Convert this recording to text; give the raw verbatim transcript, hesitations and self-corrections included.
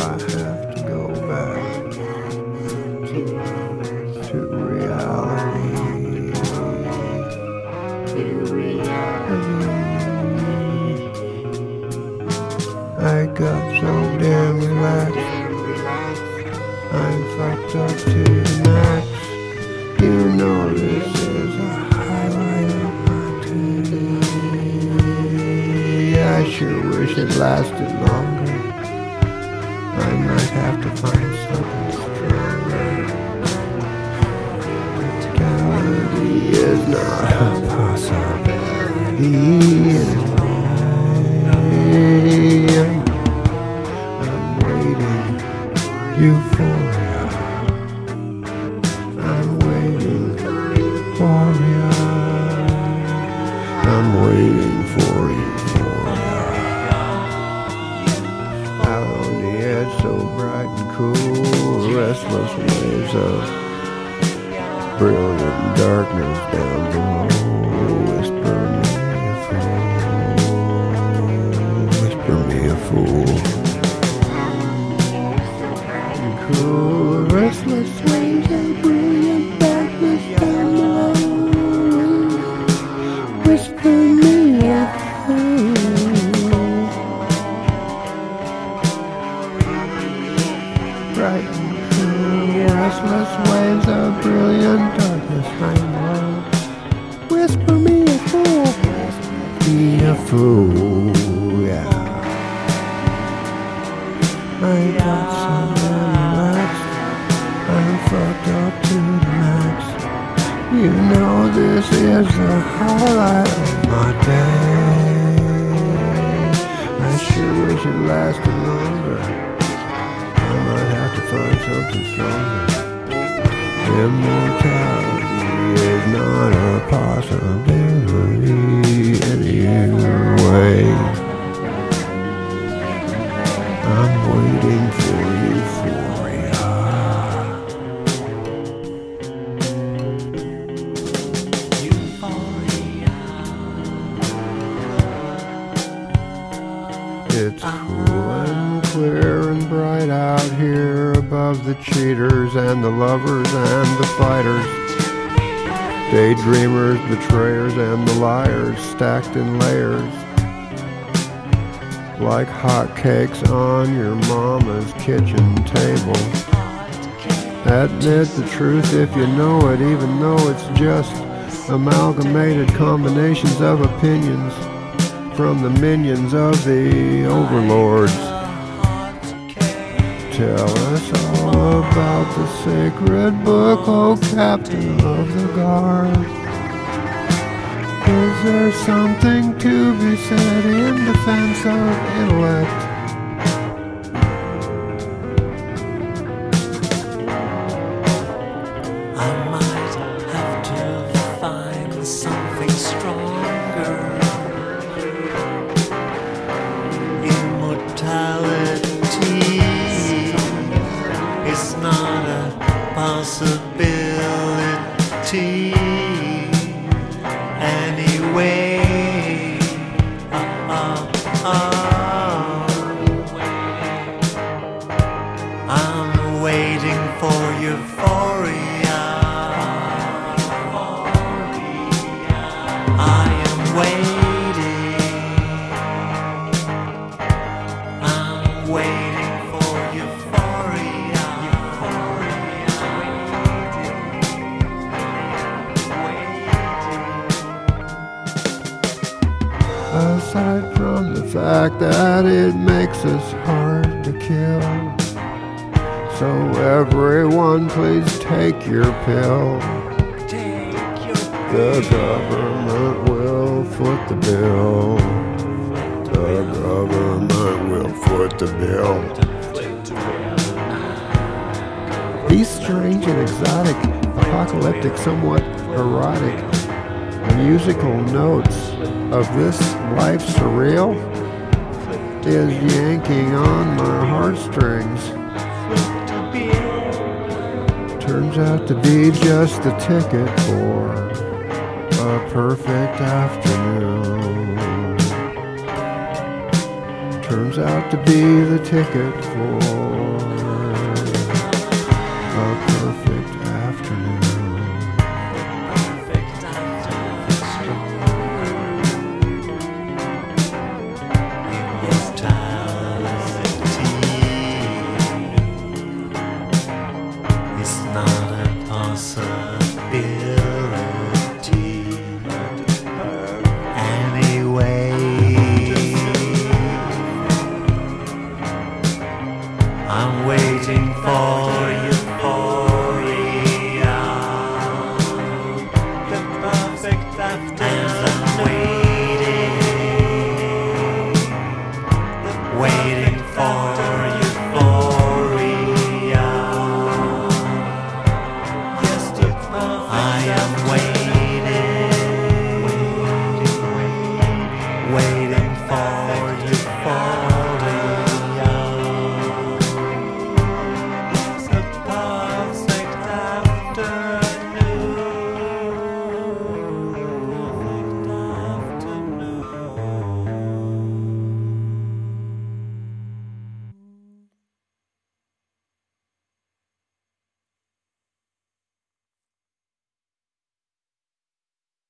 I have to go back to reality. To reality. I got so damn relaxed. I'm fucked up to the max. You know this is a highlight opportunity. I sure wish it lasted longer. I might have to find something stronger. Brutality is not a possibility. I'm waiting. Euphoria, I'm waiting for euphoria, I'm waiting for euphoria. Out on the edge, so bright and cool, restless waves of brilliant darkness down below. Whisper me a fool, whisper me a fool. Cool, restless waves of brilliant darkness down below. Whisper me a fool. Bright and cool, restless waves of brilliant darkness down below. Whisper me a fool. Whisper me a fool, yeah. I got so relaxed, I'm fucked up to the max. You know this is the highlight of my day. I sure wish it lasted longer. I might have to find something stronger. Immortality is not a possibility anyway. I'm waiting for euphoria. Euphoria. It's cool and clear and bright out here above the cheaters and the lovers and the fighters. Daydreamers, betrayers, and the liars stacked in layers. Like hotcakes on your mama's kitchen table. Admit the truth if you know it, even though it's just amalgamated combinations of opinions from the minions of the overlords. Tell us all about the sacred book, O Captain of the Guard. Is there something to be said in defense of intellect? I might have to find something stronger. Immortality is not a possibility. Anyway, uh, uh, uh. I'm waiting for euphoria. I am waiting. I'm waiting for euphoria. Aside from the fact that it makes us hard to kill, so everyone please take your pill. The government will foot the bill. The government will foot the bill. Be strange and exotic, apocalyptic, somewhat erotic, musical notes of this life surreal is yanking on my heartstrings. Turns out to be just the ticket for a perfect afternoon. turns out to be the ticket for a perfect afternoon. Perfect afternoon. It's time. It's not a possibility. I'm waiting.